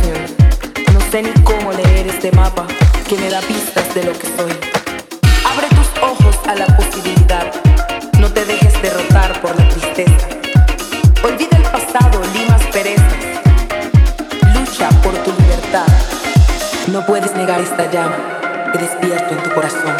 canción. No sé ni cómo leer este mapa que me da pistas de lo que soy. Abre tus ojos a la posibilidad, no te dejes derrotar por la tristeza. Olvida el pasado, limas perezas, lucha por tu libertad. No puedes negar esta llama que despierto en tu corazón.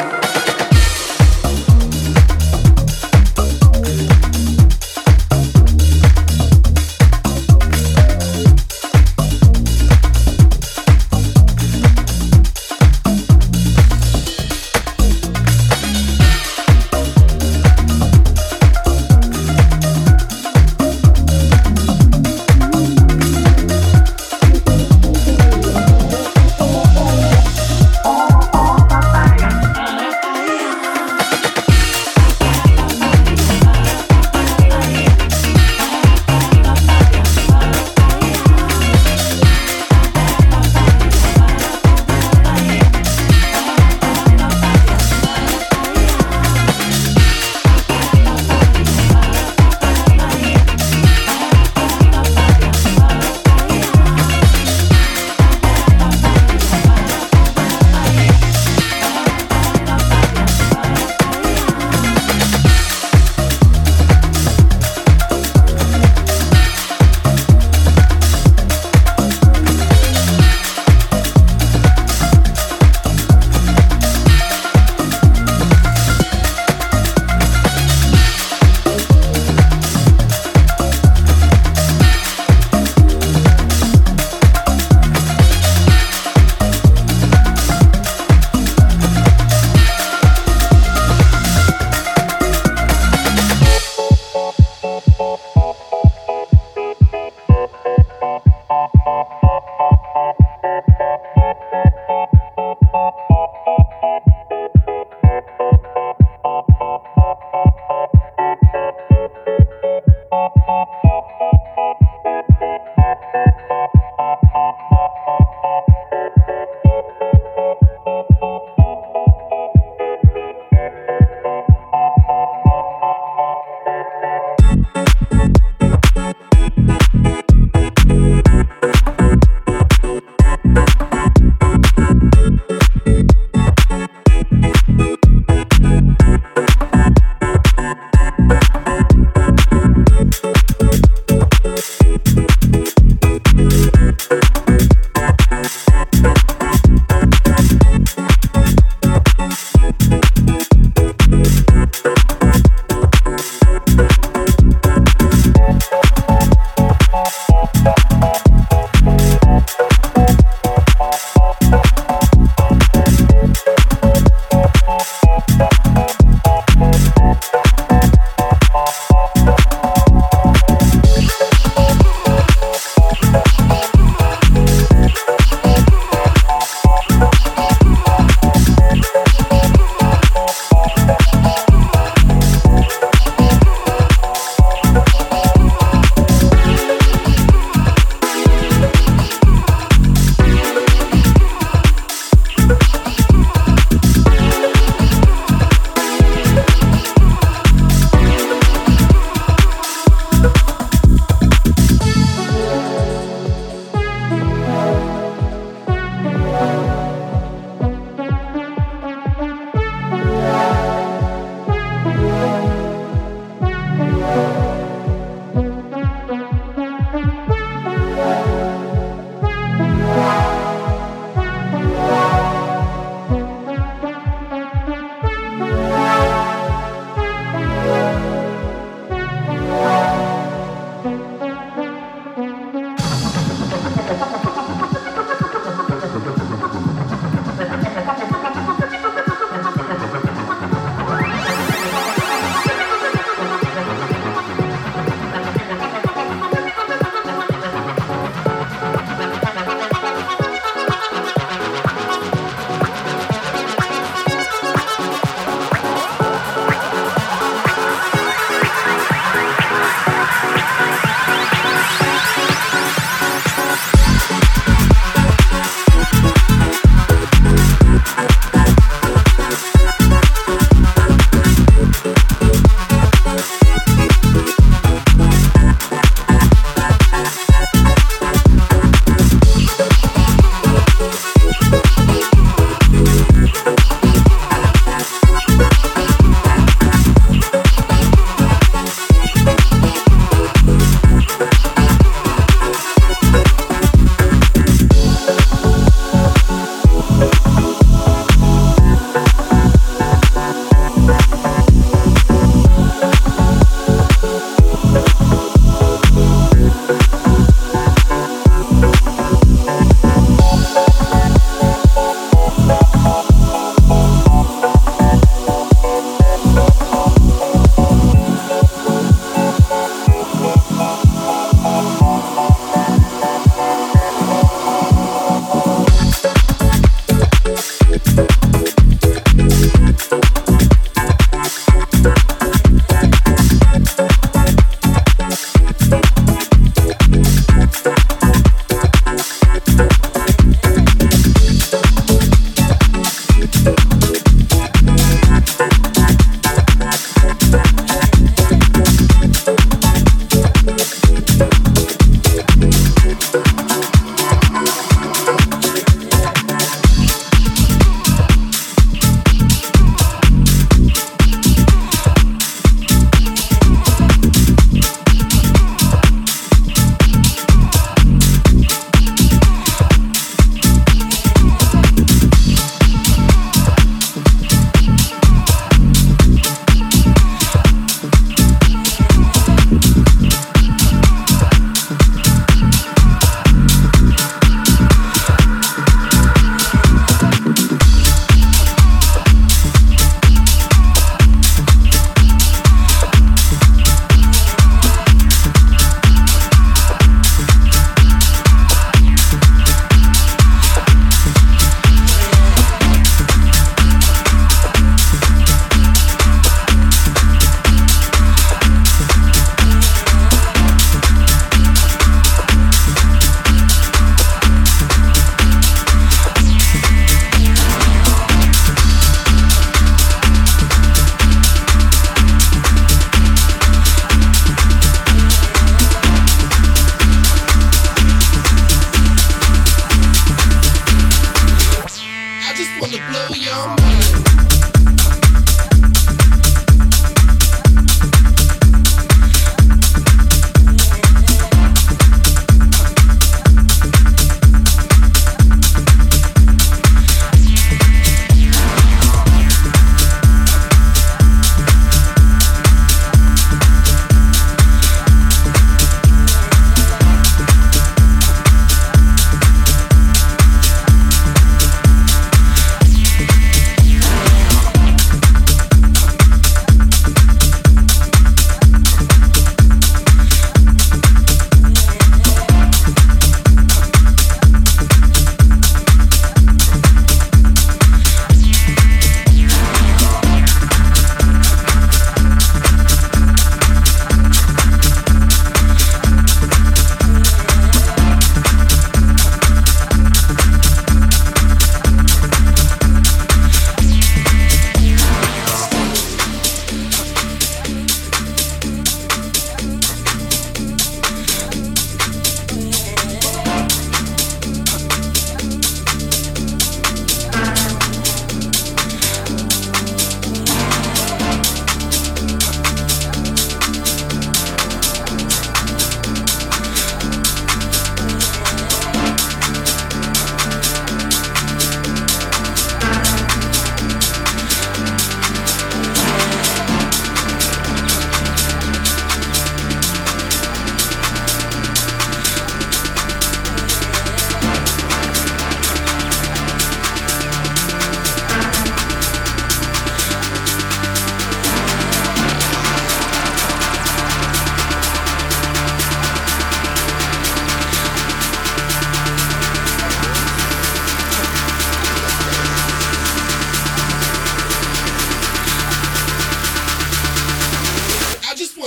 wanna blow your mind.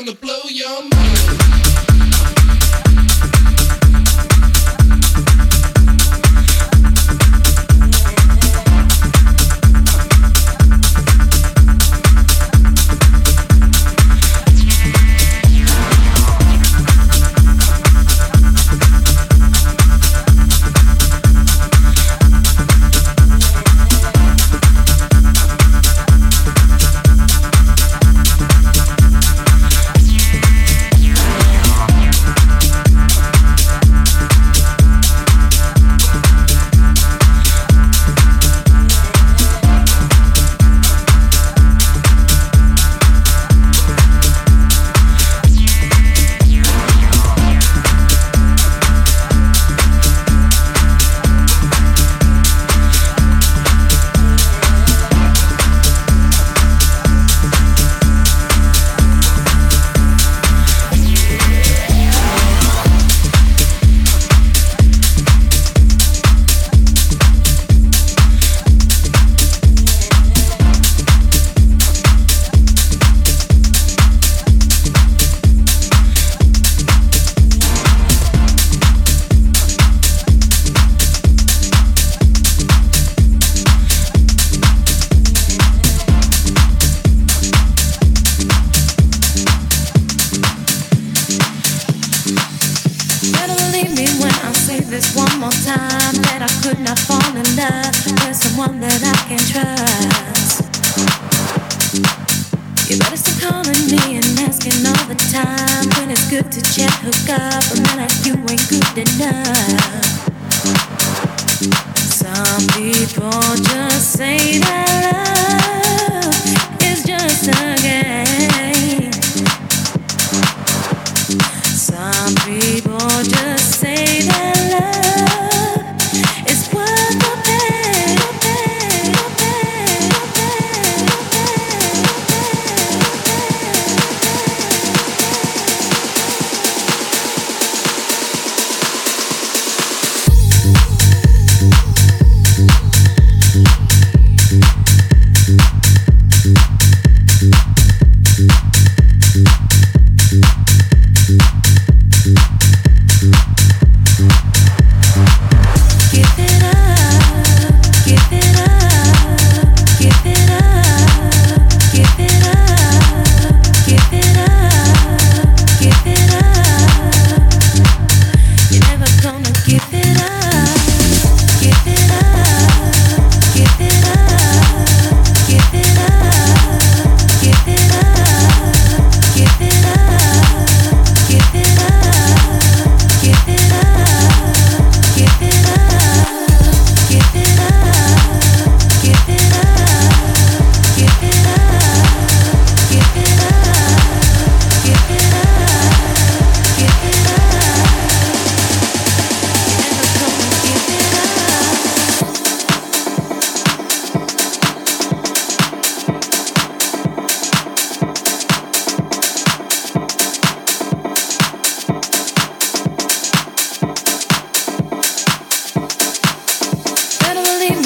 Wanna blow your mind.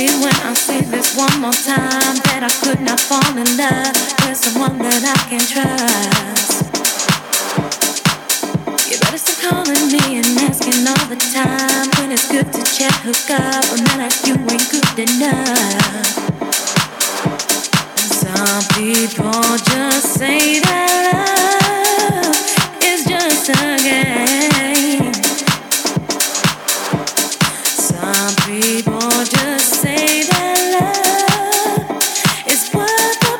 it when I say this one more time, that I could not fall in love with someone that I can trust. You better stop calling me and asking all the time when it's good to chat, hook up, but man, like you ain't good enough. Some people just say that love is just a game. Some people just say that love is worth the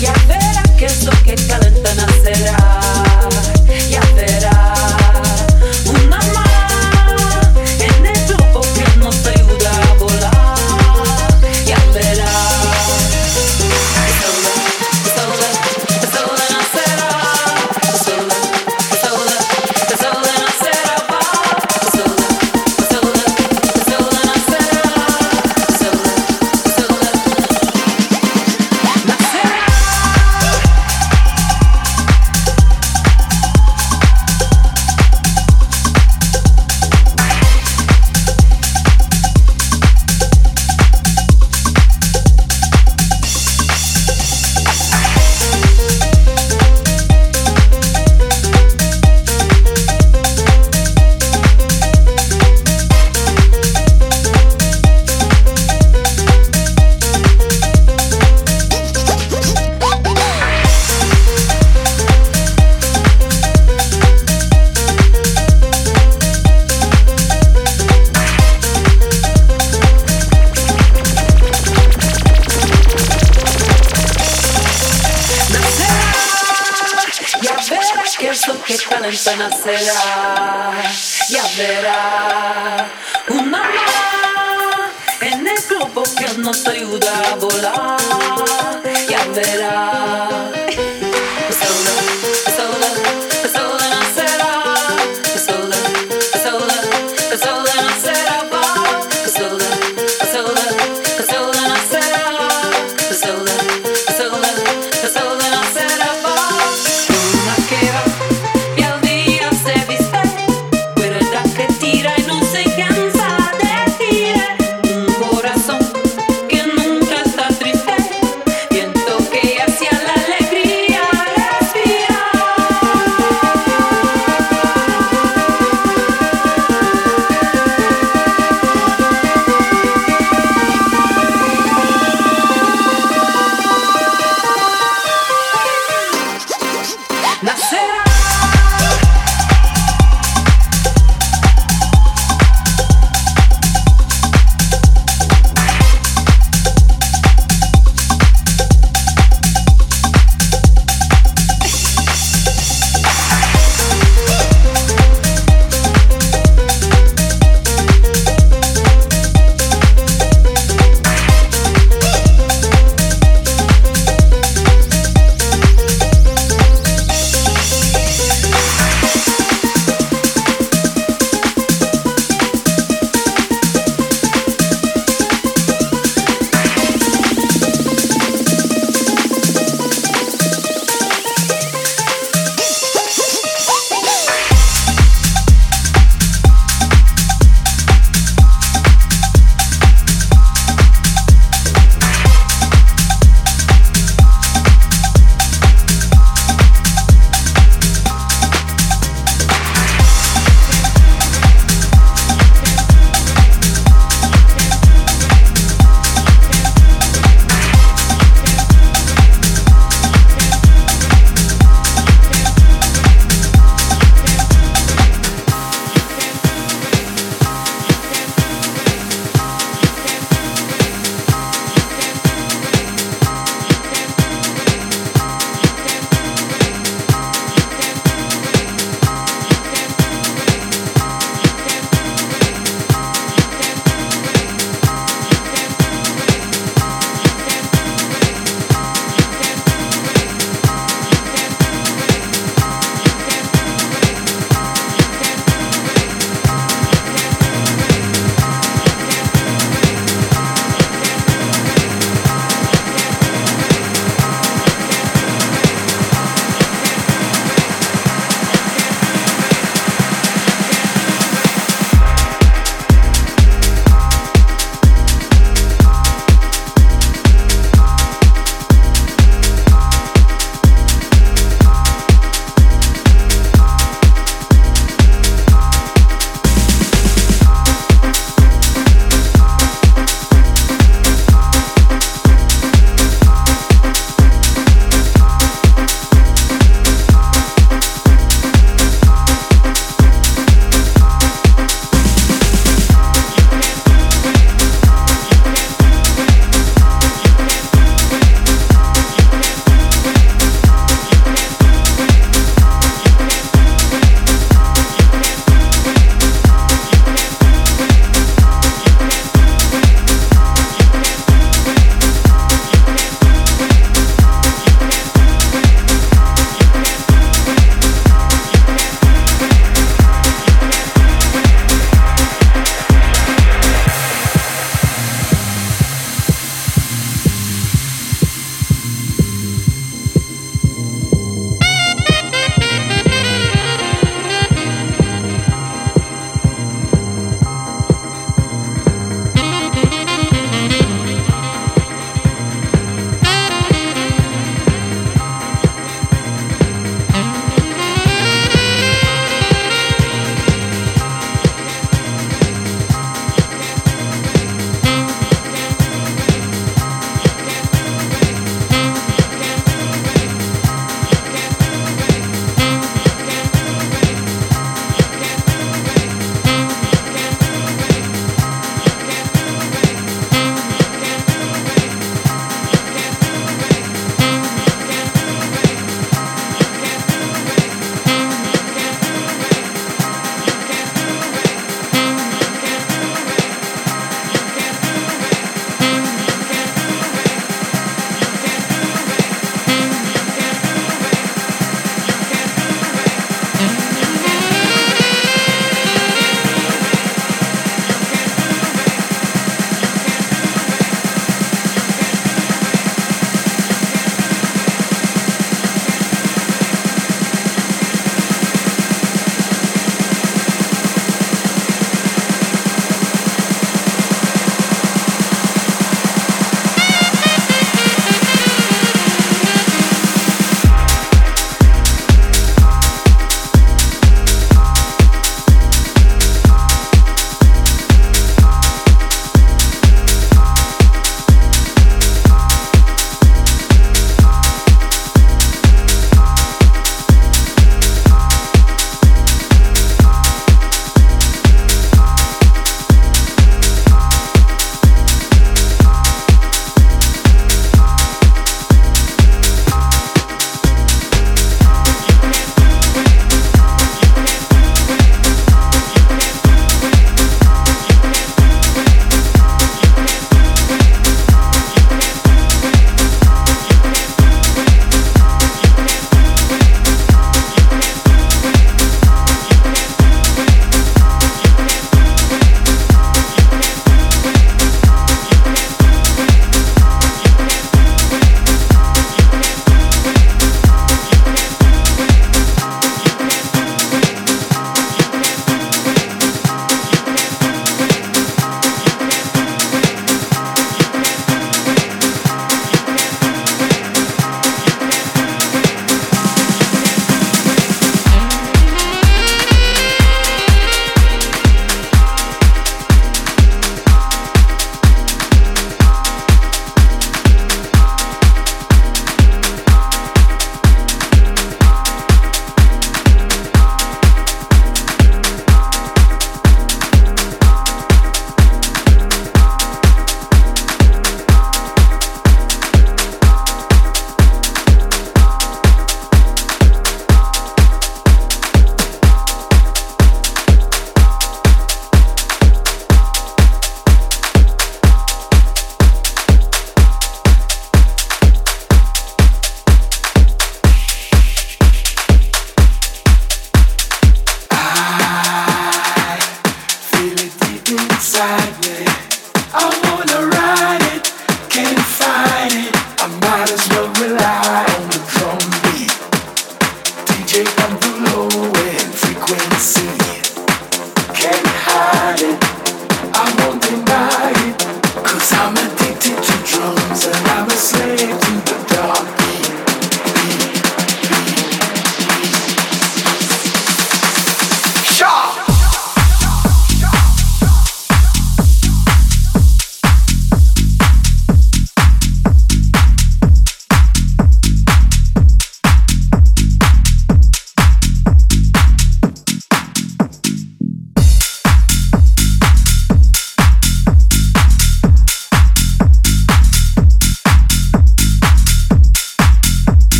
Ya verás que eso que calenta nacerá. verá una más en el globo que nos ayuda a volar. Ya verá. Hacia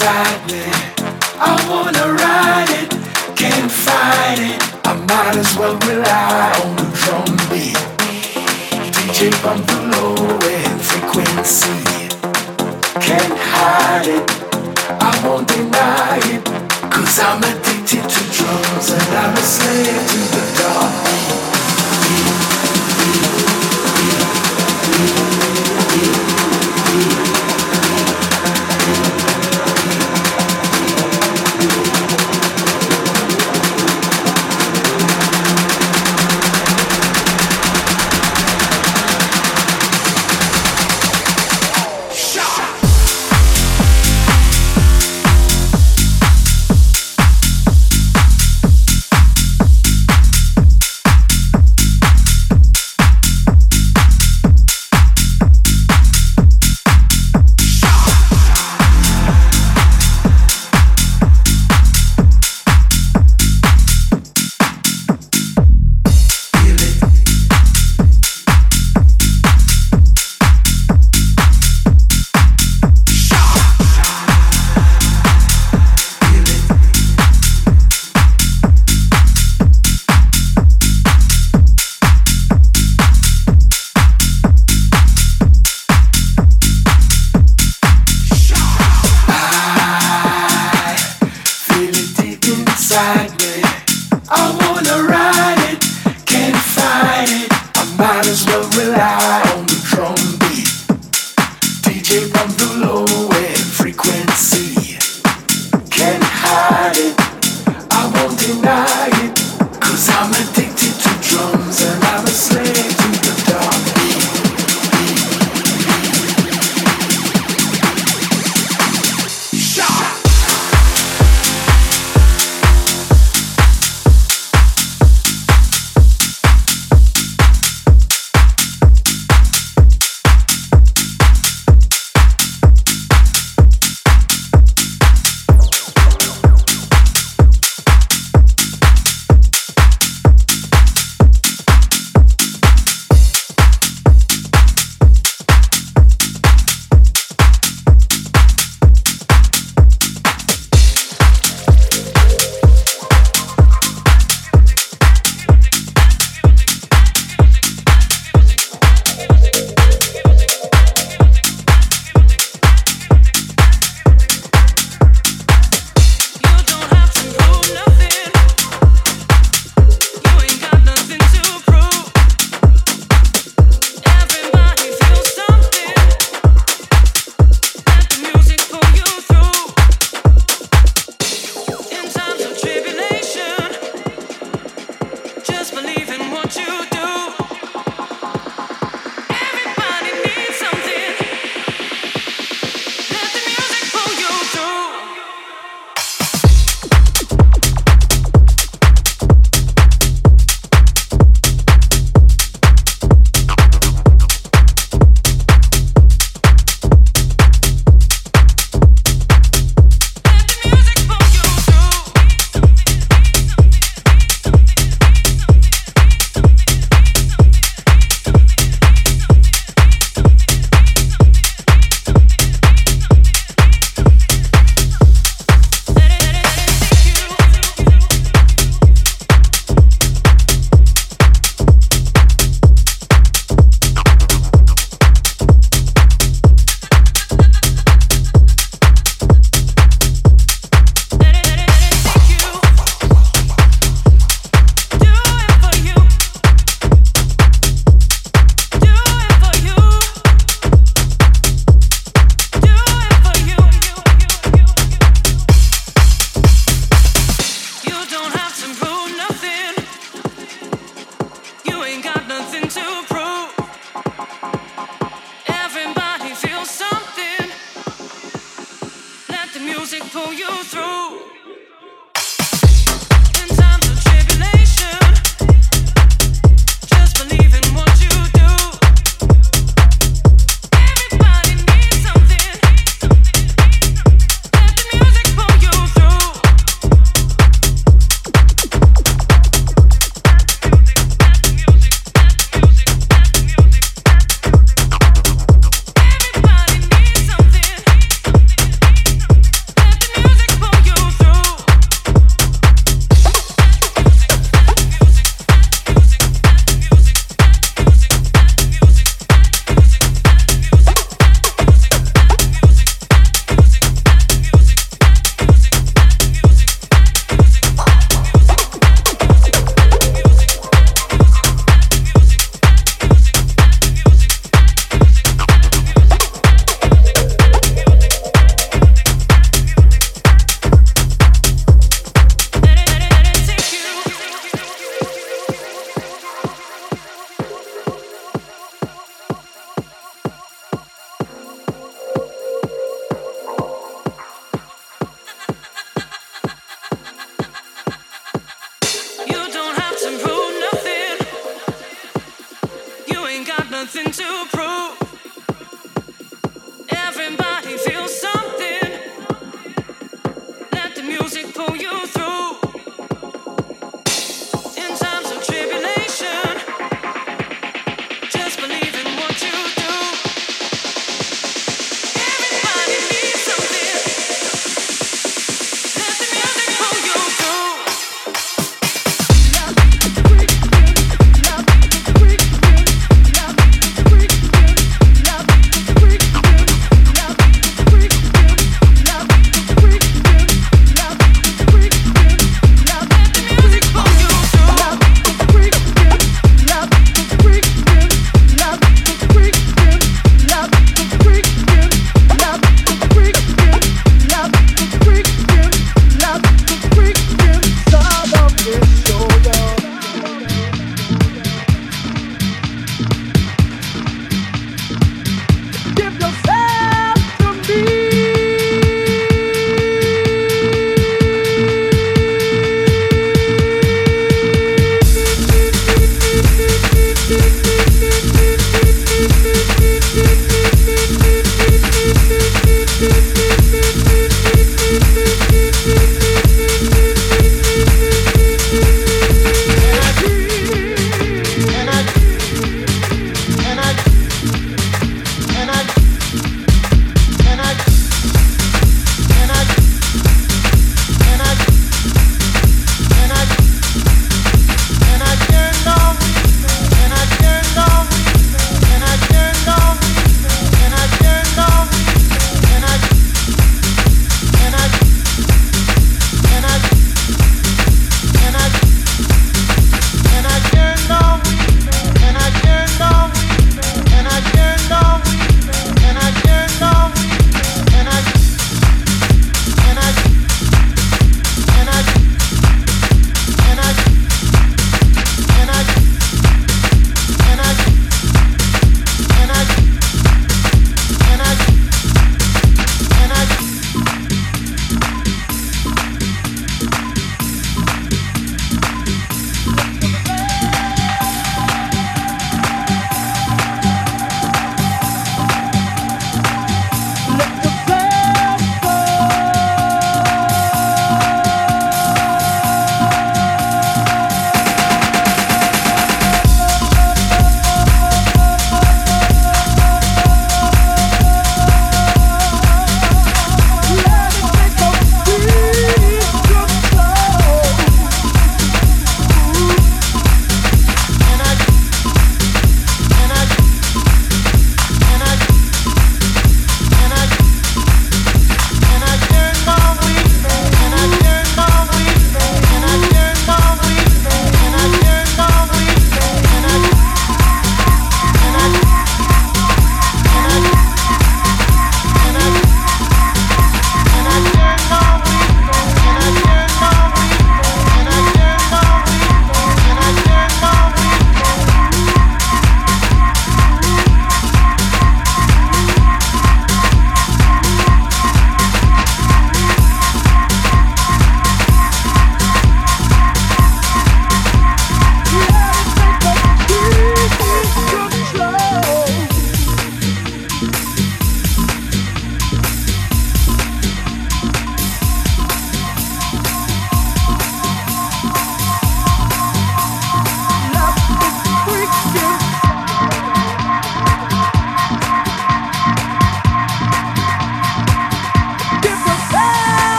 inside me. I wanna ride it, can't fight it. I might as well rely on the drum beat. DJ bump the low-end frequency. Can't hide it, I won't deny it. 'Cause I'm addicted to drums and I'm a slave to the dark beat.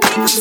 You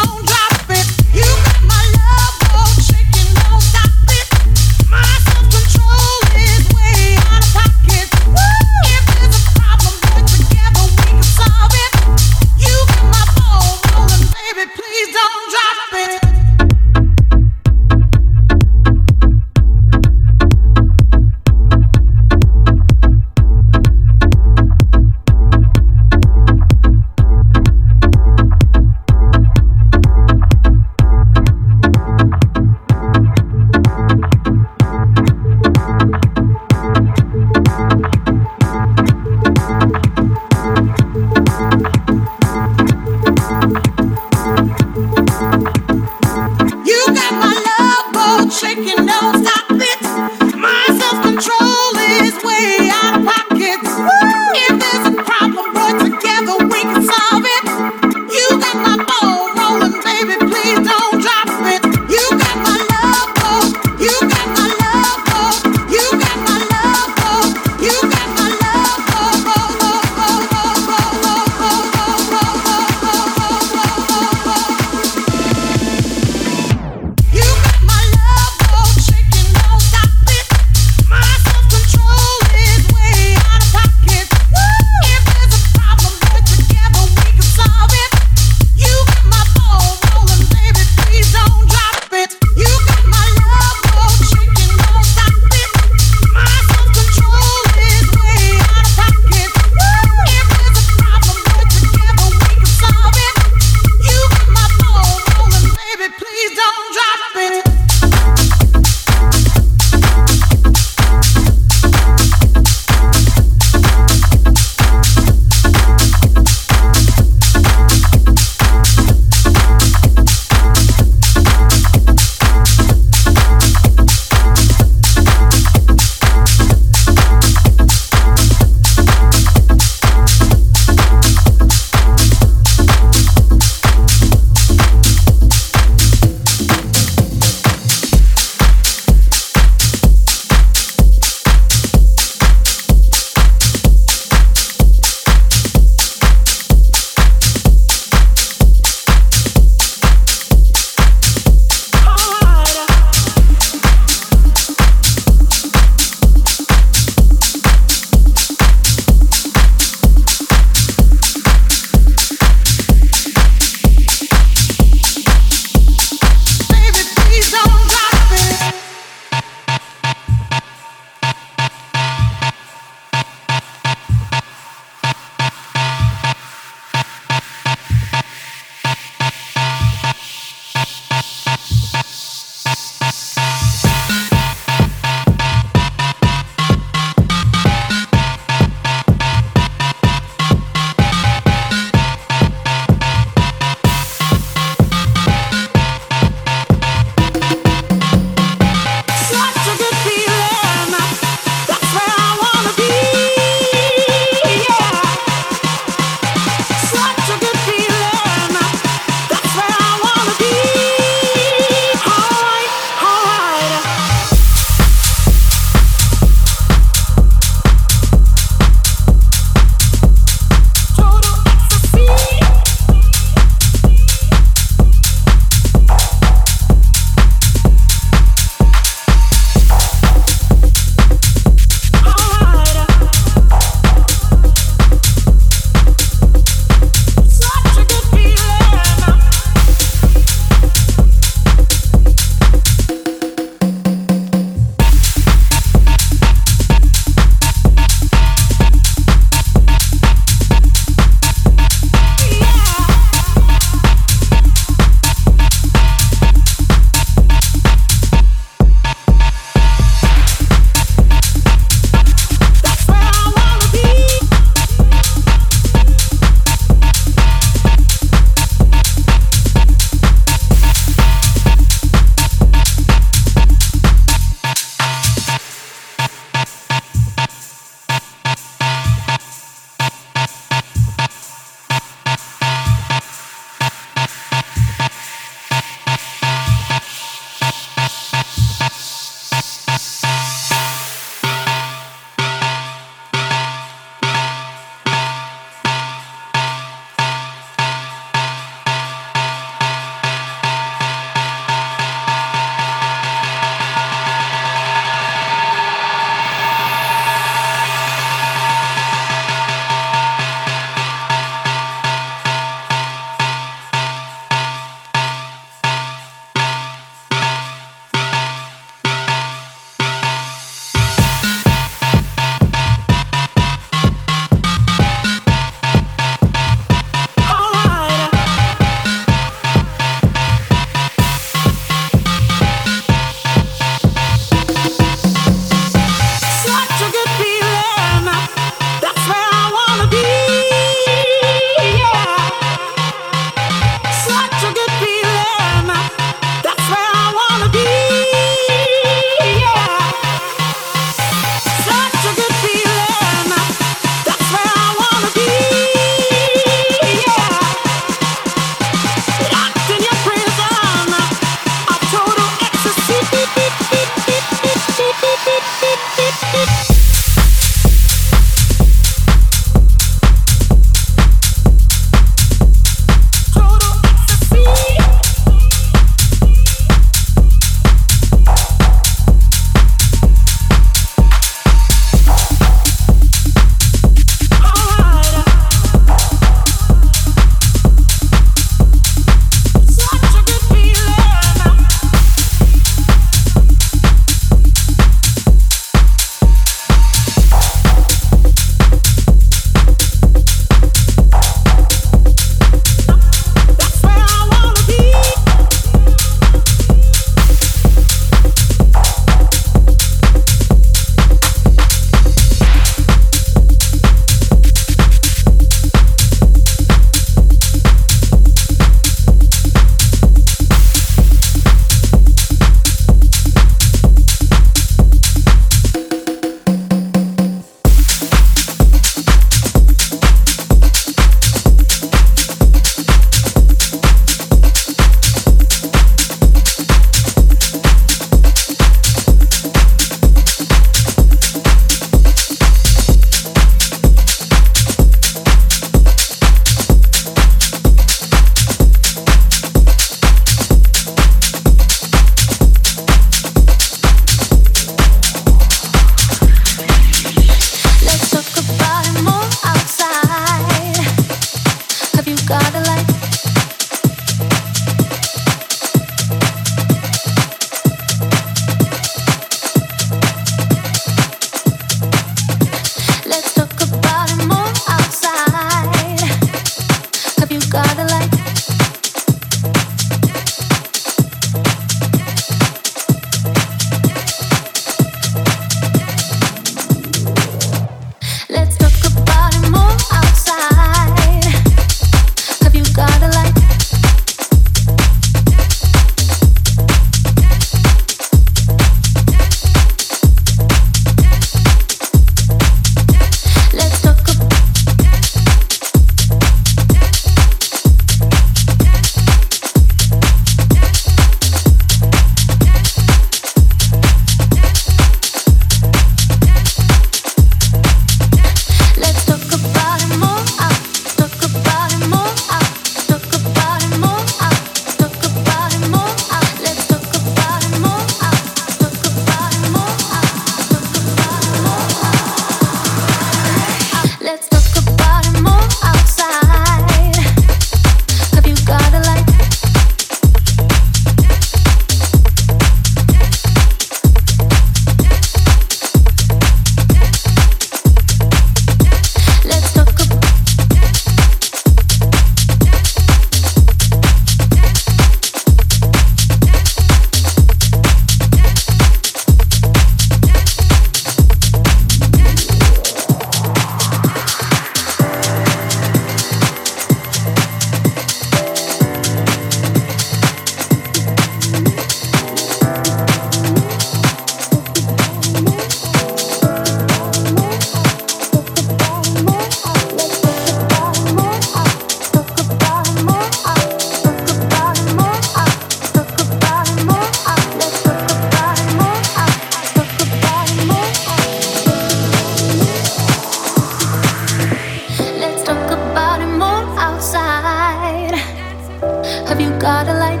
got a light.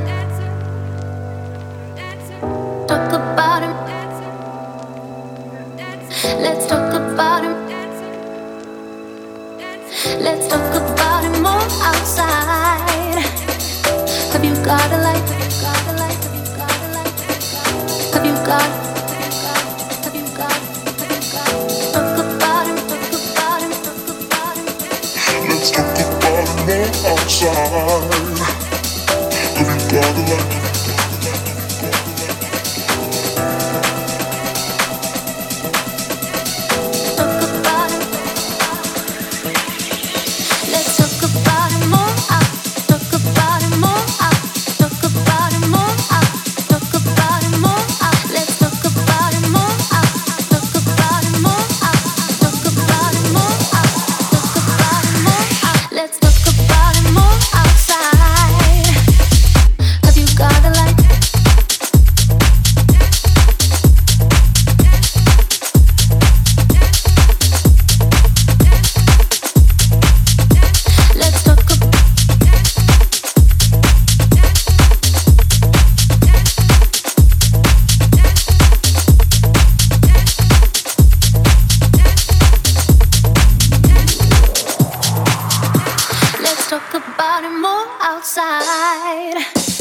Talk about him. Let's talk about him. Let's talk about him more outside. Have you got a light? Have you got? Outside, have you got a light? Talk about it. Let's talk about it more out. Talk about it more out. Talk about it more out. Talk about it more out. Let's talk about it more out. Talk about it more out. Talk about it more out. Talk about it more out. Let's talk about it more outside. Have you got a light? Talk about it more outside.